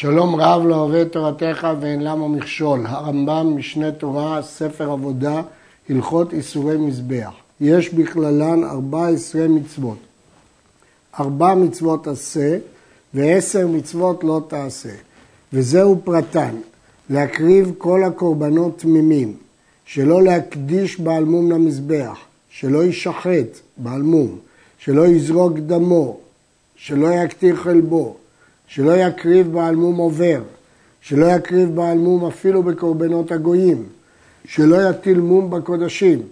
שלום רב לא אוהב תורתך ואין למה מכשול. הרמב"ם, משנה תורה, ספר עבודה, הלכות ישורי מזבח. יש בכללן 14 מצוות. 4 מצוות עשה ו10 מצוות לא תעשה. וזהו פרטן, להקריב כל הקורבנות תמימים, שלא להקדיש בעל מום למזבח, שלא יישחט בעל מום, שלא יזרוק דמו, שלא יקטיר חלבו, שלא יקריב בעל מום עובר, שלא יקריב בעל מום אפילו בקורבנות הגויים, שלא יטיל מום בקודשים,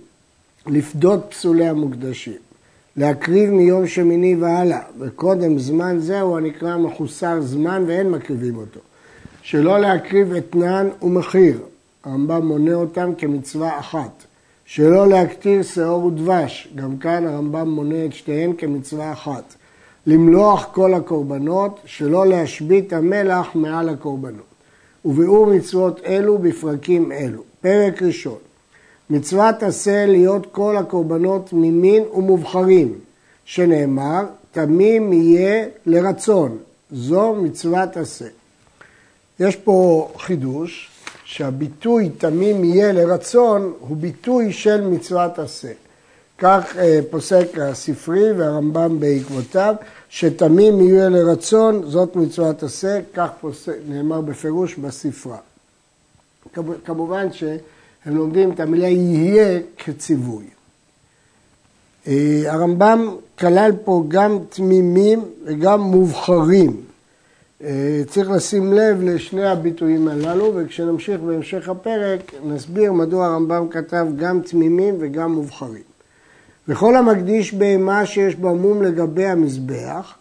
לפדות פסולי המוקדשים, להקריב מיום שמיני והלאה, וקודם זמן זהו הנקרא מחוסר זמן ואין מקריבים אותו, שלא להקריב אתנן ומחיר, הרמב"ם מונה אותם כמצווה אחת, שלא להקטיר שעור ודבש, גם כאן הרמב"ם מונה את שתיהן כמצווה אחת, למלוח כל הקורבנות, שלא להשבית המלח מעל הקורבנות. וביאור מצוות אלו בפרקים אלו. פרק ראשון, מצוות עשה להיות כל הקורבנות ממין ומובחרים, שנאמר, תמים יהיה לרצון. זו מצוות עשה. יש פה חידוש שהביטוי תמים יהיה לרצון הוא ביטוי של מצוות עשה. כך פוסק הספרי והרמב"ם בעקבותיו, שתמים יהיה לרצון, זאת מצוות עשה, כך פוסק, נאמר בפירוש בספרה. כמובן שהם לומדים את המילה יהיה כציווי. הרמב"ם כלל פה גם תמימים וגם מובחרים. צריך לשים לב לשני הביטויים הללו, וכשנמשיך בהמשך הפרק נסביר מדוע הרמב"ם כתב גם תמימים וגם מובחרים. וכל המקדיש בהמה שיש בה מום לגבי המזבח,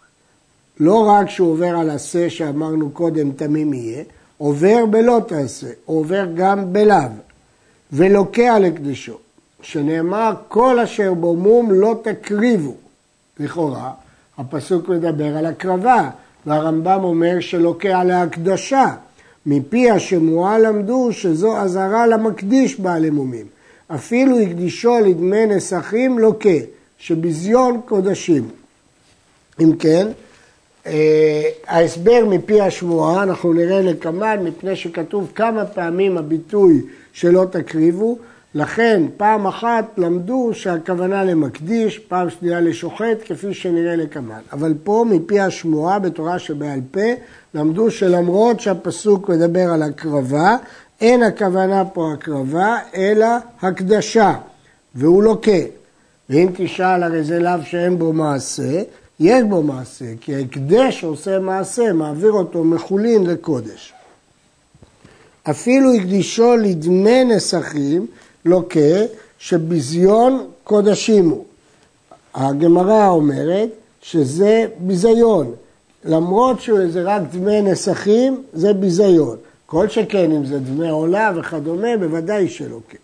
לא רק שהוא עובר על עשה שאמרנו קודם תמים יהיה, עובר בלא תעשה, עובר גם בלב, ולוקע לקדשו, שנאמר כל אשר בו מום לא תקריבו. לכאורה, הפסוק מדבר על הקרבה, והרמב"ם אומר שלוקע להקדשה, מפי השמועה למדו שזו אזהרה למקדיש בעלי מומים. אפילו הקדישו לדמי נסחים לוקה, שבזיון קודשים. אם כן, ההסבר מפי השמועה, אנחנו נראה לכמן, מפני שכתוב כמה פעמים הביטוי שלא תקריבו, לכן פעם אחת למדו שהכוונה למקדיש, פעם שנייה לשוחט, כפי שנראה לכמן. אבל פה מפי השמועה בתורה שבעל פה, למדו שלמרות שהפסוק מדבר על הקרבה, אין הכוונה פה הקרבה, אלא הקדשה, והוא לוקה. ואם תשאל הרי זה לאו שאין בו מעשה, יש בו מעשה, כי ההקדש עושה מעשה, מעביר אותו מחולין לקודש. אפילו הקדישו לדמי נסחים, לוקה, שבזיון קודשים הוא. הגמרא אומרת שזה ביזיון, למרות שזה רק דמי נסחים, זה ביזיון. כל שכן, אם זה דמי עולה וכדומה, בוודאי שלא כן.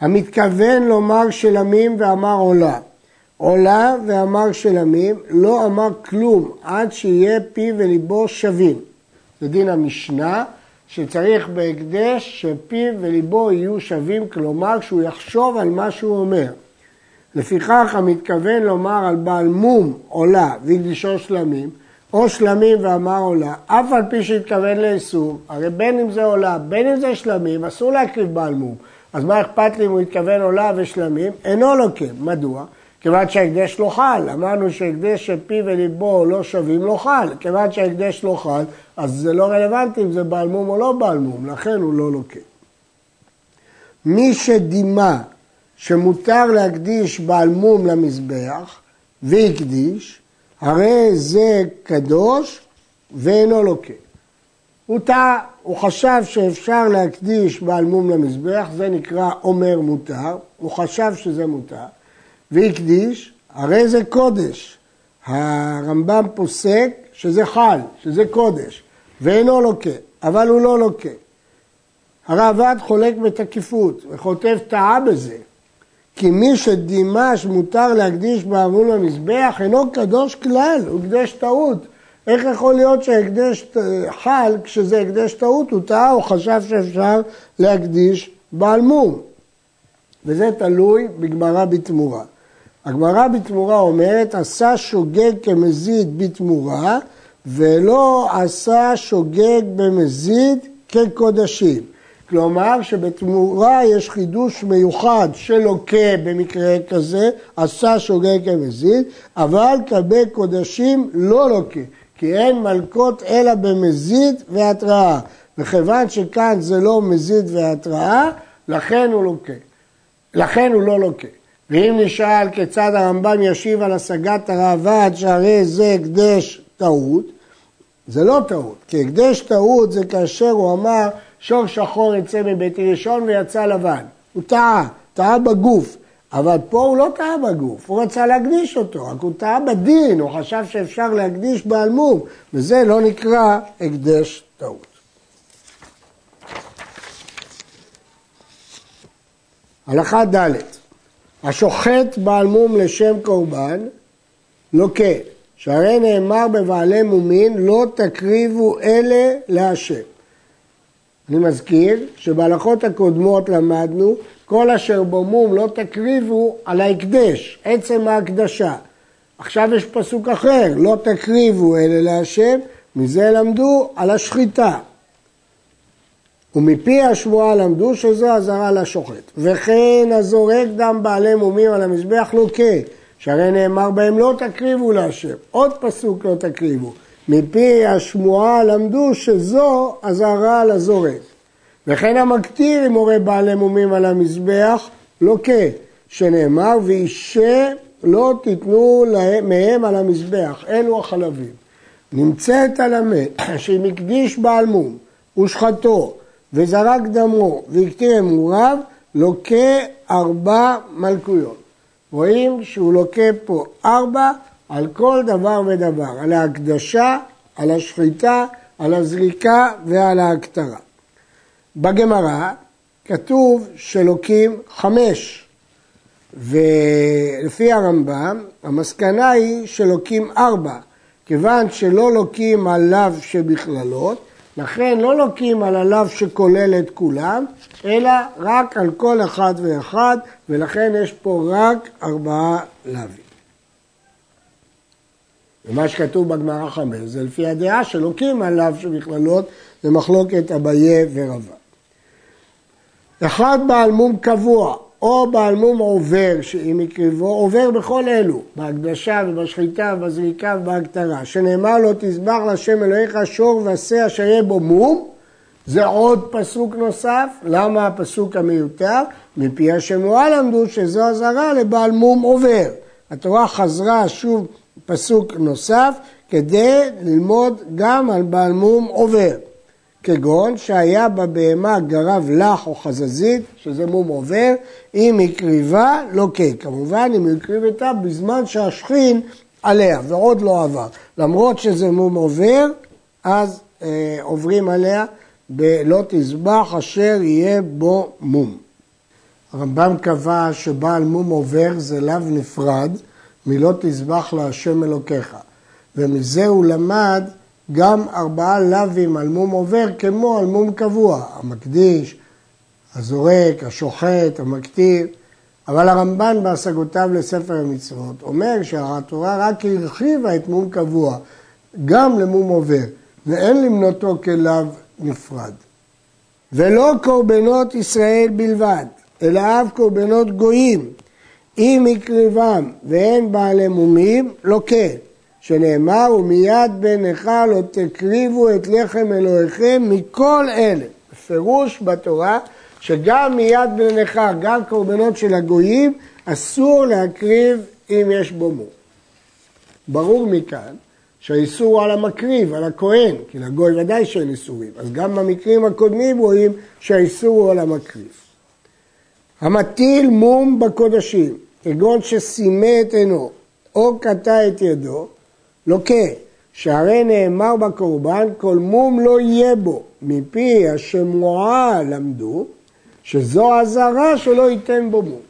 המתכוון לומר שלמים ואמר עולה. עולה ואמר שלמים, לא אמר כלום, עד שיהיה פי וליבו שווים. זה דין המשנה, שצריך בהקדש שפי וליבו יהיו שווים, כלומר שהוא יחשוב על מה שהוא אומר. לפיכך, המתכוון לומר על בעל מום עולה והקדישו שלמים, או שלמים ואמר עולה, אף על פי שהתכוון לאיסור, הרי בין אם זה עולה, בין אם זה שלמים, אסור להקריב בעל מום. אז מה אכפת לי אם הוא התכוון עולה ושלמים? אינו לוקה. מדוע? כיוון שההקדש לא חל. אמרנו שההקדש שפי וליבו לא שווים לא חל. כיוון שההקדש לא חל, אז זה לא רלוונטי אם זה בעל מום או לא בעל מום, לכן הוא לא לוקה. מי שדימה שמותר להקדיש בעל מום למזבח והקדיש, הרי זה קדוש ואינו לוקה. הוא חשב שאפשר להקדיש בעל מום למזבח, זה נקרא אומר מותר, הוא חשב שזה מותר, והקדיש, הרי זה קודש. הרמב"ם פוסק שזה חל, שזה קודש, ואינו לוקה, אבל הוא לא לוקה. הרעבד חולק בתקיפות וחוטב טעה בזה. כי מי שדימה שמותר להקדיש בעל מום למזבח אינו קדוש כלל, הוא הקדש טעות. איך יכול להיות שהקדש חל כשזה הקדש טעות? הוא טעה, הוא חשב שאפשר להקדיש בעל מום. וזה תלוי בגמרא בתמורה. הגמרא בתמורה אומרת, עשה שוגג כמזיד בתמורה, ולא עשה שוגג במזיד כקודשים. כלומר שבתמורה יש חידוש מיוחד שלוקה במקרה כזה, עשה שוגג כמזיד, אבל כבי קודשים לא לוקה, כי אין מלכות אלא במזיד והתראה. וכיוון שכאן זה לא מזיד והתראה, לכן הוא לוקה. לכן הוא לא לוקה. ואם נשאל כיצד הרמב"ם ישיב על השגת הרעבד שהרי זה הקדש טעות, זה לא טעות, כי הקדש טעות זה כאשר הוא אמר שור שחור יצא מביתי ראשון ויצא לבן. הוא טעה בגוף, אבל פה הוא לא טעה בגוף, הוא רצה להקדיש אותו, רק הוא טעה בדין, הוא חשב שאפשר להקדיש באלמום, וזה לא נקרא הקדש טעות. הלכה ד' השוחט באלמום לשם קורבן, לוקה, שהרי נאמר בבעלי מומין, לא תקריבו אלה להשם. אני מזכיר שבהלכות הקודמות למדנו, כל אשר במום לא תקריבו על ההקדש, עצם ההקדשה. עכשיו יש פסוק אחר, לא תקריבו אלה להשם, מזה למדו על השחיטה. ומפי השבועה למדו שזו הזרה לשוחט. וכן הזורק דם בעלי מומים על המזבח לוקה, שהרי נאמר בהם לא תקריבו להשם. עוד פסוק לא תקריבו. מפי השמועה למדו שזו הזרה לזורק. וכן המקטיר עם הורי בעלי מומים על המזבח לוקה, שנאמר ואישה לא תיתנו מהם על המזבח, אלו החלבים. נמצאת על המת שהיא מקדיש בעל מום ושחטו, וזרק דמו והקטיר אמוריו, לוקה 4 מלכויות. רואים שהוא לוקה פה 4 על כל דבר ודבר, על ההקדשה, על השחיטה, על הזריקה ועל ההקטרה. בגמרא כתוב שלוקים 5, ולפי הרמב"ם המסקנה היא שלוקים 4, כיוון שלא לוקים עליו שבכללות, לכן לא לוקים על הלב שכולל את כולם, אלא רק על כל אחד ואחד, ולכן יש פה רק 4 לבים. ומה שכתוב בגמרא 5, זה לפי הדעה שלוקים על לב שבכללות, זה מחלוקת אביה ורבה. אחד בעל מום קבוע, או בעל מום עובר, שאם יקריבו, עובר בכל אלו, בהקדשה ובשחיטה ובזריקה ובהקטרה, שנאמר לו תזבח לשם אלוהיך שור ועשה אשר יהיה בו מום, זה עוד פסוק נוסף. למה הפסוק המיותר? מפי השמועה למדו שזו הזרה לבעל מום עובר. התורה חזרה שוב פסוק נוסף, כדי ללמוד גם על בעל מום עובר. כגון שהיה בבהמה גרב לך או חזזית, שזה מום עובר, אם היא קריבה, לוקה. כמובן, אם היא קריבתה בזמן שהשכין עליה, ועוד לא עבר. למרות שזה מום עובר, אז עוברים עליה, לא תזבח אשר יהיה בו מום. הרמב"ם קבע שבעל מום עובר זה לאו נפרד, מלא תזבח להשם אלוקיך. ומזה הוא למד גם 4 לבים על מום עובר כמו על מום קבוע, המקדיש, הזורק, השוחט, המקטיר. אבל הרמב"ן בהשגותיו לספר המצוות אומר שהתורה רק הרחיבה את מום קבוע גם למום עובר, ואין למנותו כלב נפרד. ולא קורבנות ישראל בלבד, אלא אף קורבנות גויים, אם יקריבם ואין בעלי מומים, לוקה. שנאמר, ומיד בינך לא תקריבו את לחם אלוהיכם מכל אלה. פירוש בתורה שגם מיד בינך, גם קורבנות של הגויים, אסור להקריב אם יש בו מום. ברור מכאן שהאיסור על המקריב, על הכהן, כי לגוי ודאי שאין איסורים. אז גם במקרים הקודמים רואים שהאיסור הוא על המקריב. המטיל מום בקודשים, כגון שסימא את עינו, או קטע את ידו, לוקה, שהרי נאמר בקורבן, כל מום לא יהיה בו, מפי השמועה למדו, שזו הזרה שלא ייתן בו מום.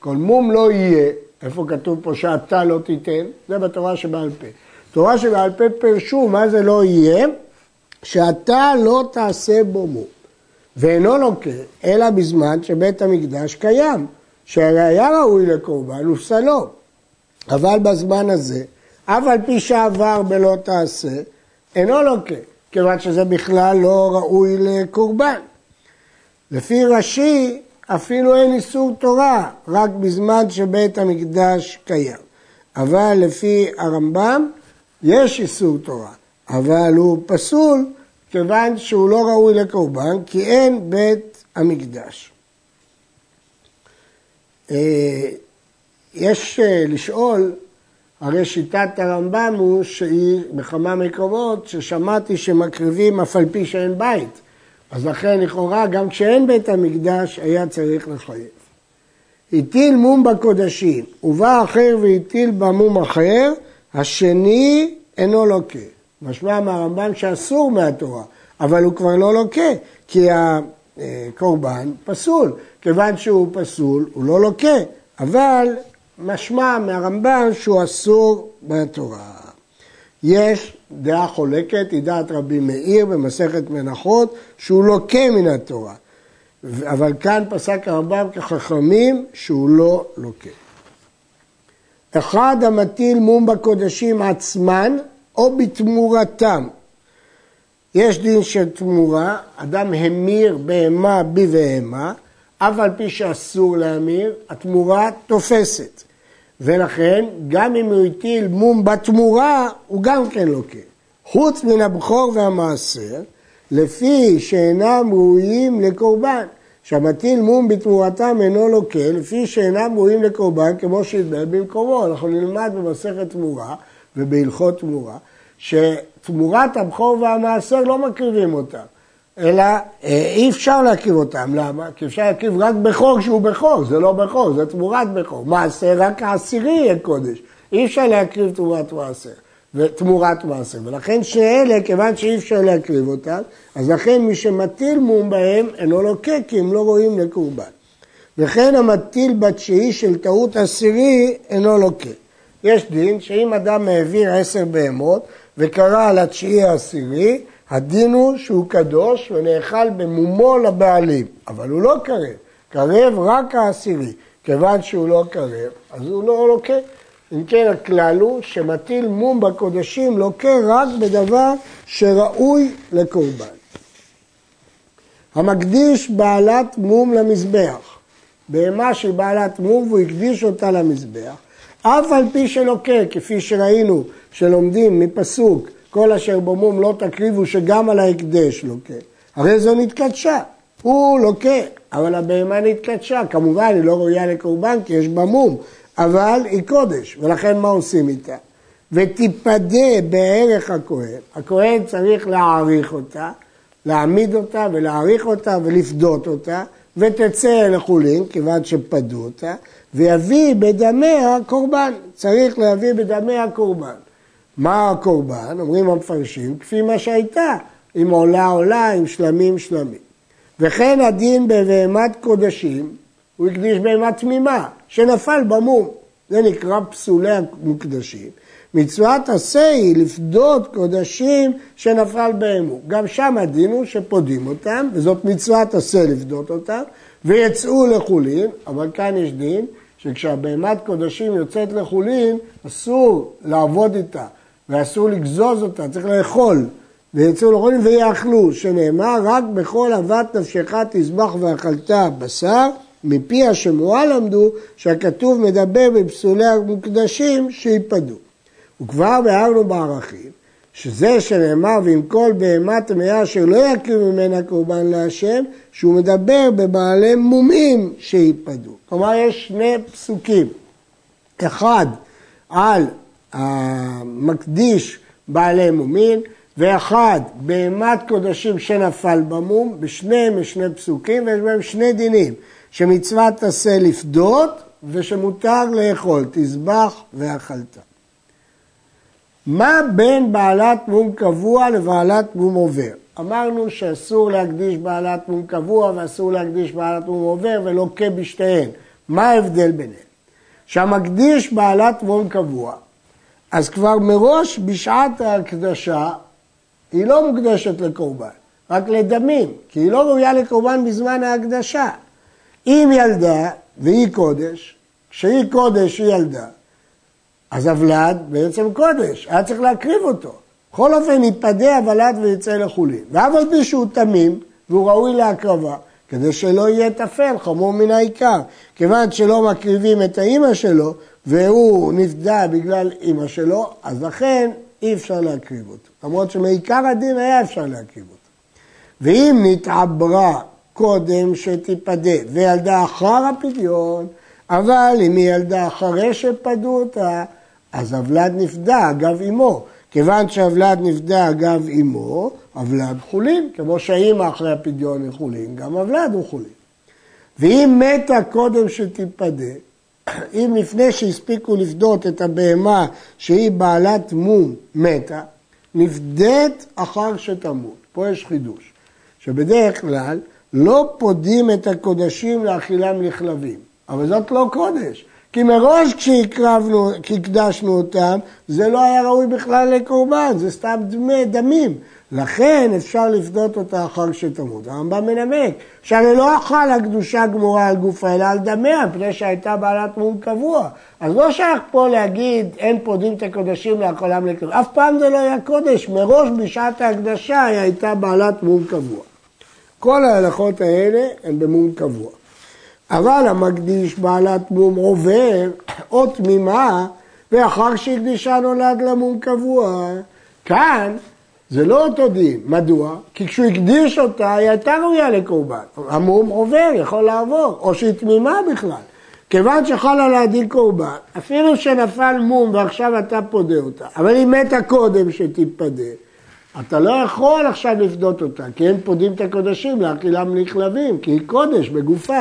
כל מום לא יהיה, איפה כתוב פה שאתה לא תיתן? זה בתורה שבעל פה. תורה שבעל פה פרשו, מה זה לא יהיה? שאתה לא תעשה בו מום. ואינו לוקה, אלא בזמן שבית המקדש קיים, שהרי היה ראוי לקורבן ופסלו. אבל בזמן הזה, אף על פי שעבר בלא תעשה, אינו לוקה, כיוון שזה בכלל לא ראוי לקורבן. לפי רש"י אפילו אין איסור תורה, רק בזמן שבית המקדש קיים. אבל לפי הרמב"ם יש איסור תורה, אבל הוא פסול, כיוון שהוא לא ראוי לקורבן, כי אין בית המקדש. יש לשאול, הרי שיטת הרמב"ם הוא שהיא בכמה מקומות ששמעתי שמקריבים אף על פי שאין בית, אז לכן לכאורה גם כשאין בית המקדש היה צריך לחייב. הטיל מום בקודשים, ובא אחר והטיל במום אחר, השני אינו לוקה. משמע מהרמב"ם שאסור מהתורה, אבל הוא כבר לא לוקה, כי הקורבן פסול. כיוון שהוא פסול, הוא לא לוקה, אבל משמע מהרמב"ם שהוא אסור מהתורה. יש דעה חולקת, היא דעת רבי מאיר במסכת מנחות, שהוא לוקה מן התורה. אבל כאן פסק הרמב"ם כחכמים שהוא לא לוקה. אחד המטיל מום בקודשים עצמן או בתמורתם. יש דין של תמורה, אדם המיר בהמה בבהמה, אף על פי שאסור להמיר, התמורה תופסת. ולכן גם אם הוא הטיל מום בתמורה, הוא גם כן לוקה. חוץ מן הבכור והמעשר, לפי שאינם ראויים לקורבן. שהמטיל מום בתמורתם אינו לוקה, לפי שאינם ראויים לקורבן, כמו שהתבהר במקומו. אנחנו נלמד במסכת תמורה ובהלכות תמורה, שתמורת הבכור והמעשר לא מקריבים אותם, אלא אי אפשר להקריב אותם. למה? כי אפשר להקריב רק בכור שהוא בכור, זה לא בכור, זה תמורת בכור. מעשר רק העשירי יהיה קודש, אי אפשר להקריב תמורת מעשר. ולכן שאלה, כיוון שאי אפשר להקריב אותם, אז לכן מי שמטיל מום בהם אינו לוקה, כי הם לא רואים לקורבן. וכן המטיל בתשיעי של טעות עשירי אינו לוקה. יש דין שאם אדם העביר 10 בהמות וקרא על התשיעי העשירי, הדין הוא שהוא קדוש ונאכל במומו לבעלים, אבל הוא לא קרב, קרב רק העשירי. כיוון שהוא לא קרב, אז הוא לא לוקה. אם כן, הכלל הוא שמטיל מום בקודשים לוקה רק בדבר שראוי לקורבן. המקדיש בעלת מום למזבח, בהמה שהיא בעלת מום והוא הקדיש אותה למזבח, אף על פי שלוקה, כפי שראינו שלומדים מפסוק, כל אשר במום לא תקריבו, שגם על ההקדש לוקה. הרי זו נתקדשה, הוא לוקה, אבל הבהמה נתקדשה, כמובן היא לא ראויה לקורבן כי יש במום, אבל היא קודש, ולכן מה עושים איתה? ותיפדה בערך הכהן. הכהן צריך להעריך אותה, להעמיד אותה ולהעריך אותה ולפדות אותה, ותצא לחולין, כיוון שפדו אותה, ויביא בדמיה קורבן. צריך להביא בדמיה קורבן. מה הקורבן? אומרים המפרשים, כפי מה שהייתה, עם עולה עולה, עם שלמים שלמים. וכן הדין בבהמת קודשים, הוא הקדיש בהמה תמימה, שנפל במום. זה נקרא פסולי המוקדשים. מצוות עשה היא לפדות קודשים שנפל בהמו. גם שם הדין הוא שפודים אותם, וזאת מצוות עשה לפדות אותם, ויצאו לחולין, אבל כאן יש דין שכשהבהמת קודשים יוצאת לחולין, אסור לעבוד איתה, ואסור לגזוז אותה, צריך לאכול. ויצאו לחולין ויאכלו, שנאמר, רק בכל אהבת נפשך תזבח ואכלת בשר, מפי השמועה למדו שהכתוב מדבר בפסולי המוקדשים שיפדו. וכבר הערנו בערכים שזה שנאמר ועם כל בהמה טמאה אשר לא יקריב ממנה קורבן להשם, שהוא מדבר בבעלי מומים שיפדו. כלומר יש 2 פסוקים, אחד על המקדיש בעלי מומים, ואחד בהמת קודשים שנפל במום. בשניהם יש 2 פסוקים ויש בהם 2 דינים. שמצוות עשה לפדות ושמותר לאכול, תזבח ואכלת. מה בין בעלת מום קבוע לבעלת מום עובר? אמרנו שאסור להקדיש בעלת מום קבוע ואסור להקדיש בעלת מום עובר ולוקה בשתיהן. מה ההבדל ביניהם? שהמקדיש בעלת מום קבוע, אז כבר מראש בשעת ההקדשה היא לא מוקדשת לקורבן, רק לדמים, כי היא לא ראויה לקורבן בזמן ההקדשה. אם ילדה והיא קודש, כשהיא קודש היא ילדה, אז הוולד בעצם קודש, היה צריך להקריב אותו. בכל אופן ייפדה הוולד ויצא לחולין. ואף על פי שהוא תמים והוא ראוי להקרבה, כדי שלא יהיה תפל, חמור מן העיקר. כיוון שלא מקריבים את האמא שלו, והוא נפדה בגלל אמא שלו, אז לכן אי אפשר להקריב אותו. למרות שמעיקר הדין היה אפשר להקריב אותו. ואם נתעברה קודם שתיפדה, וילדה אחר הפדיון, אבל אם היא ילדה אחרי שפדו אותה, אז הוולד נפדה אגב אמו. כיוון שהוולד נפדה אגב אמו, הוולד חולין, כמו שהאמא אחרי הפדיון היא חולין, גם הוולד הוא חולין. ואם מתה קודם שתיפדה, אם לפני שהספיקו לפדות את הבהמה שהיא בעלת מום מתה, נפדית אחר שתמות. פה יש חידוש, שבדרך כלל לא פודים את הקודשים לאכילם לכלבים, אבל זאת לא קודש, כי מראש כשהקדשנו אותם, זה לא היה ראוי בכלל לקורבן, זה סתם דמים, לכן אפשר לפדות אותה אחר שתמות. הרמב"ם מנמק, שהרי לא אכל הקדושה גמורה על גופה, אלא על דמיה, פני שהייתה בעלת מום קבוע. אז לא שייך פה להגיד, אין פודים את הקודשים לאכילם לכלבים, אף פעם זה לא היה קודש, מראש בשעת ההקדשה היא הייתה בעלת מום קבוע. כל ההלכות האלה הן במום קבוע. אבל המקדיש בעלת מום עובר או תמימה, ואחר שהקדישה נולד למום קבוע. כאן זה לא אותו דין. מדוע? כי כשהוא הקדיש אותה היא הייתה ראויה לקורבן. המום עובר, יכול לעבור, או שהיא תמימה בכלל. כיוון שחל על הדין קורבן, אפילו שנפל מום ועכשיו אתה פודה אותה, אבל היא מתה קודם שתיפדה, אתה לא יכול עכשיו לפדות אותה, כי הם פודים את הקודשים לאכילם לכלבים, כי היא קודש בגופה.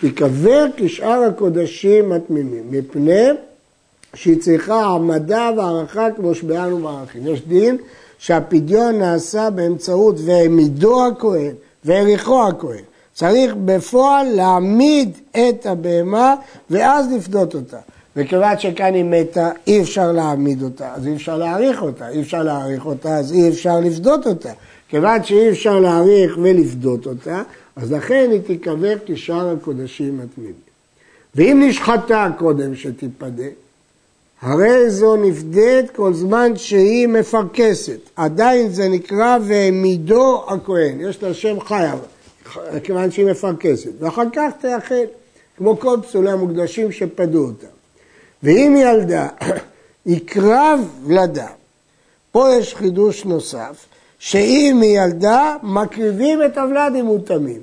תיקבר כשאר הקודשים התמימים, מפני שהיא צריכה עמדה והערכה כמו שבען ובערכים. יש דין שהפדיון נעשה באמצעות והעמידו הכהן והעריכו הכהן. צריך בפועל להעמיד את הבהמה ואז לפדות אותה. וכיוון שכאן היא מתה, אי אפשר להעמיד אותה, אז אי אפשר להעריך אותה. אי אפשר להעריך אותה, אז אי אפשר לפדות אותה. כיוון שאי אפשר להעריך ולפדות אותה, אז לכן היא תיקבר כשאר הקודשים התמימים. ואם נשחטה קודם שתיפדה, הרי זו נפדית כל זמן שהיא מפרקסת. עדיין זה נקרא והעמידו הכהן. יש לה שם חייב, כיוון שהיא מפרקסת. ואחר כך תאכל, כמו כל פסולי המוקדשים שפדו אותם. ואם ילדה יקרב לדם, פה יש חידוש נוסף, שאם היא ילדה, מקריבים את הוולד אם הוא תמים.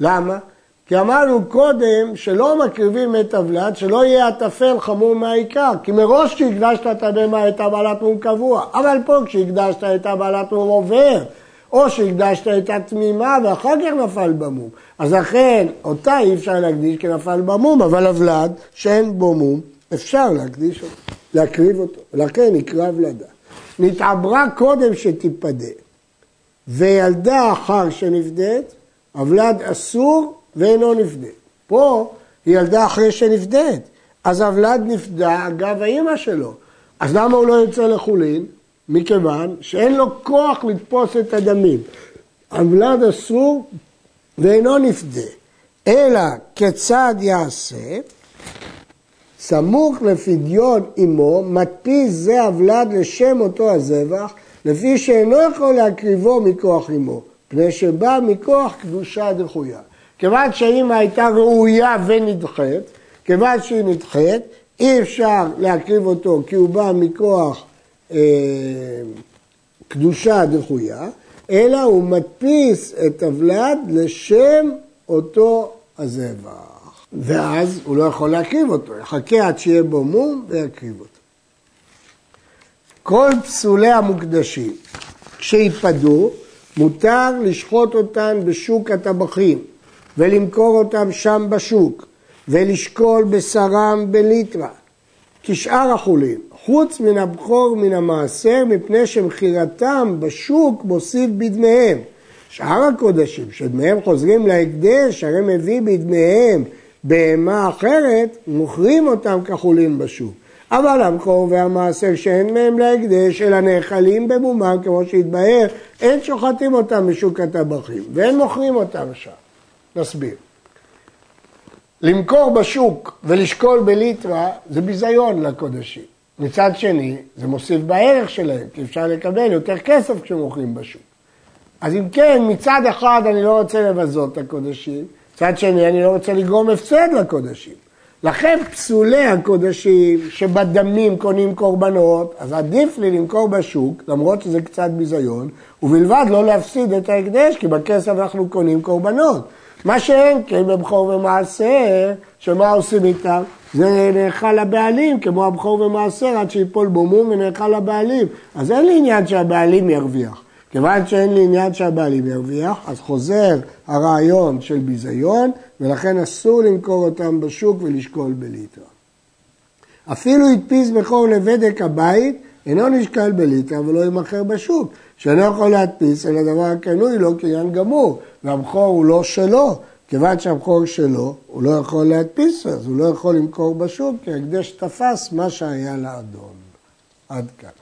למה? כי אמרנו קודם שלא מקריבים את הוולד, שלא יהיה הטפל חמור מהעיקר, כי מראש כשהקדשת את הבהמה הייתה בעלת מום קבוע, אבל פה כשהקדשת הייתה בעלת מום עובר, או שהקדשת הייתה תמימה ואחר כך נפל במום. אז לכן אותה אי אפשר להקדיש כי נפל במום, אבל הוולד שאין בו מום, אפשר להקדיש אותו, להקריב אותו, לכן יקרב לדם. נתעברה קודם שתיפדה, וילדה אחר שנפדית, הוולד אסור ואינו נפדית. פה היא ילדה אחרי שנפדית, אז הוולד נפדה אגב האמא שלו. אז למה הוא לא יוצא לחולין? מכיוון שאין לו כוח לתפוס את הדמים. הוולד אסור ואינו נפדית, אלא כיצד יעשה? סמוך לפדיון אמו, מדפיס זה הוולד לשם אותו הזבח, לפי שאינו יכול להקריבו מכוח אמו, פני שבא מכוח קדושה דחויה. כיוון שהאמא הייתה ראויה ונדחת, כיוון שהיא נדחת, אי אפשר להקריב אותו כי הוא בא מכוח קדושה דחויה, אלא הוא מדפיס את הוולד לשם אותו הזבח. ואז הוא לא יכול להקריב אותו, יחכה עד שיהיה בו מום ויקריב אותו. כל פסולי המוקדשים כשיפדו, מותר לשחוט אותן בשוק הטבחים ולמכור אותן שם בשוק ולשקול בשרם בליטרה כשאר החולים, חוץ מן הבכור מן המעשר, מפני שמחירתם בשוק מוסיף בדמיהם. שאר הקודשים שדמיהם חוזרים להקדש, הרי מביא בדמיהם בהמה אחרת, מוכרים אותם כחולים בשוק. אבל המכור והמעשר שאין מהם להקדש, אלא נאכלים במומם, כמו שהתבהר, אין שוחטים אותם משוק הטבחים, ואין מוכרים אותם שם. נסביר. למכור בשוק ולשקול בליטרה, זה ביזיון לקודשים. מצד שני, זה מוסיף בערך שלהם, כי אפשר לקבל יותר כסף כשמוכרים בשוק. אז אם כן, מצד אחד אני לא רוצה לבזות את הקודשים, מצד שני אני לא רוצה לגרום הפסד לקודשים. לכן פסולי הקודשים שבדמים קונים קורבנות, אז עדיף לי למכור בשוק, למרות שזה קצת ביזיון, ובלבד לא להפסיד את ההקדש, כי בכסף אנחנו קונים קורבנות. מה שאין, כן בבחור ומעשר, שמה עושים איתם? זה נאכל לבעלים, כמו הבחור ומעשר, עד שיפול בו מום ונאכל לבעלים. אז אין לי עניין שהבעלים ירוויח. כיוון שאין לי עניין שהבעלים ירוויח, אז חוזר הרעיון של ביזיון, ולכן אסור למכור אותם בשוק ולשקול בליטר. אפילו ידפיס בכור לבדק הבית, אינו נשקל בליטר ולא ימכר בשוק. שאינו יכול להדפיס, אלא דבר הקנוי לא קניין גמור, והבחור הוא לא שלו. כיוון שהבחור שלו, הוא לא יכול להדפיס, אז הוא לא יכול למכור בשוק, כי הקדש תפס מה שהיה לאדון. עד כאן.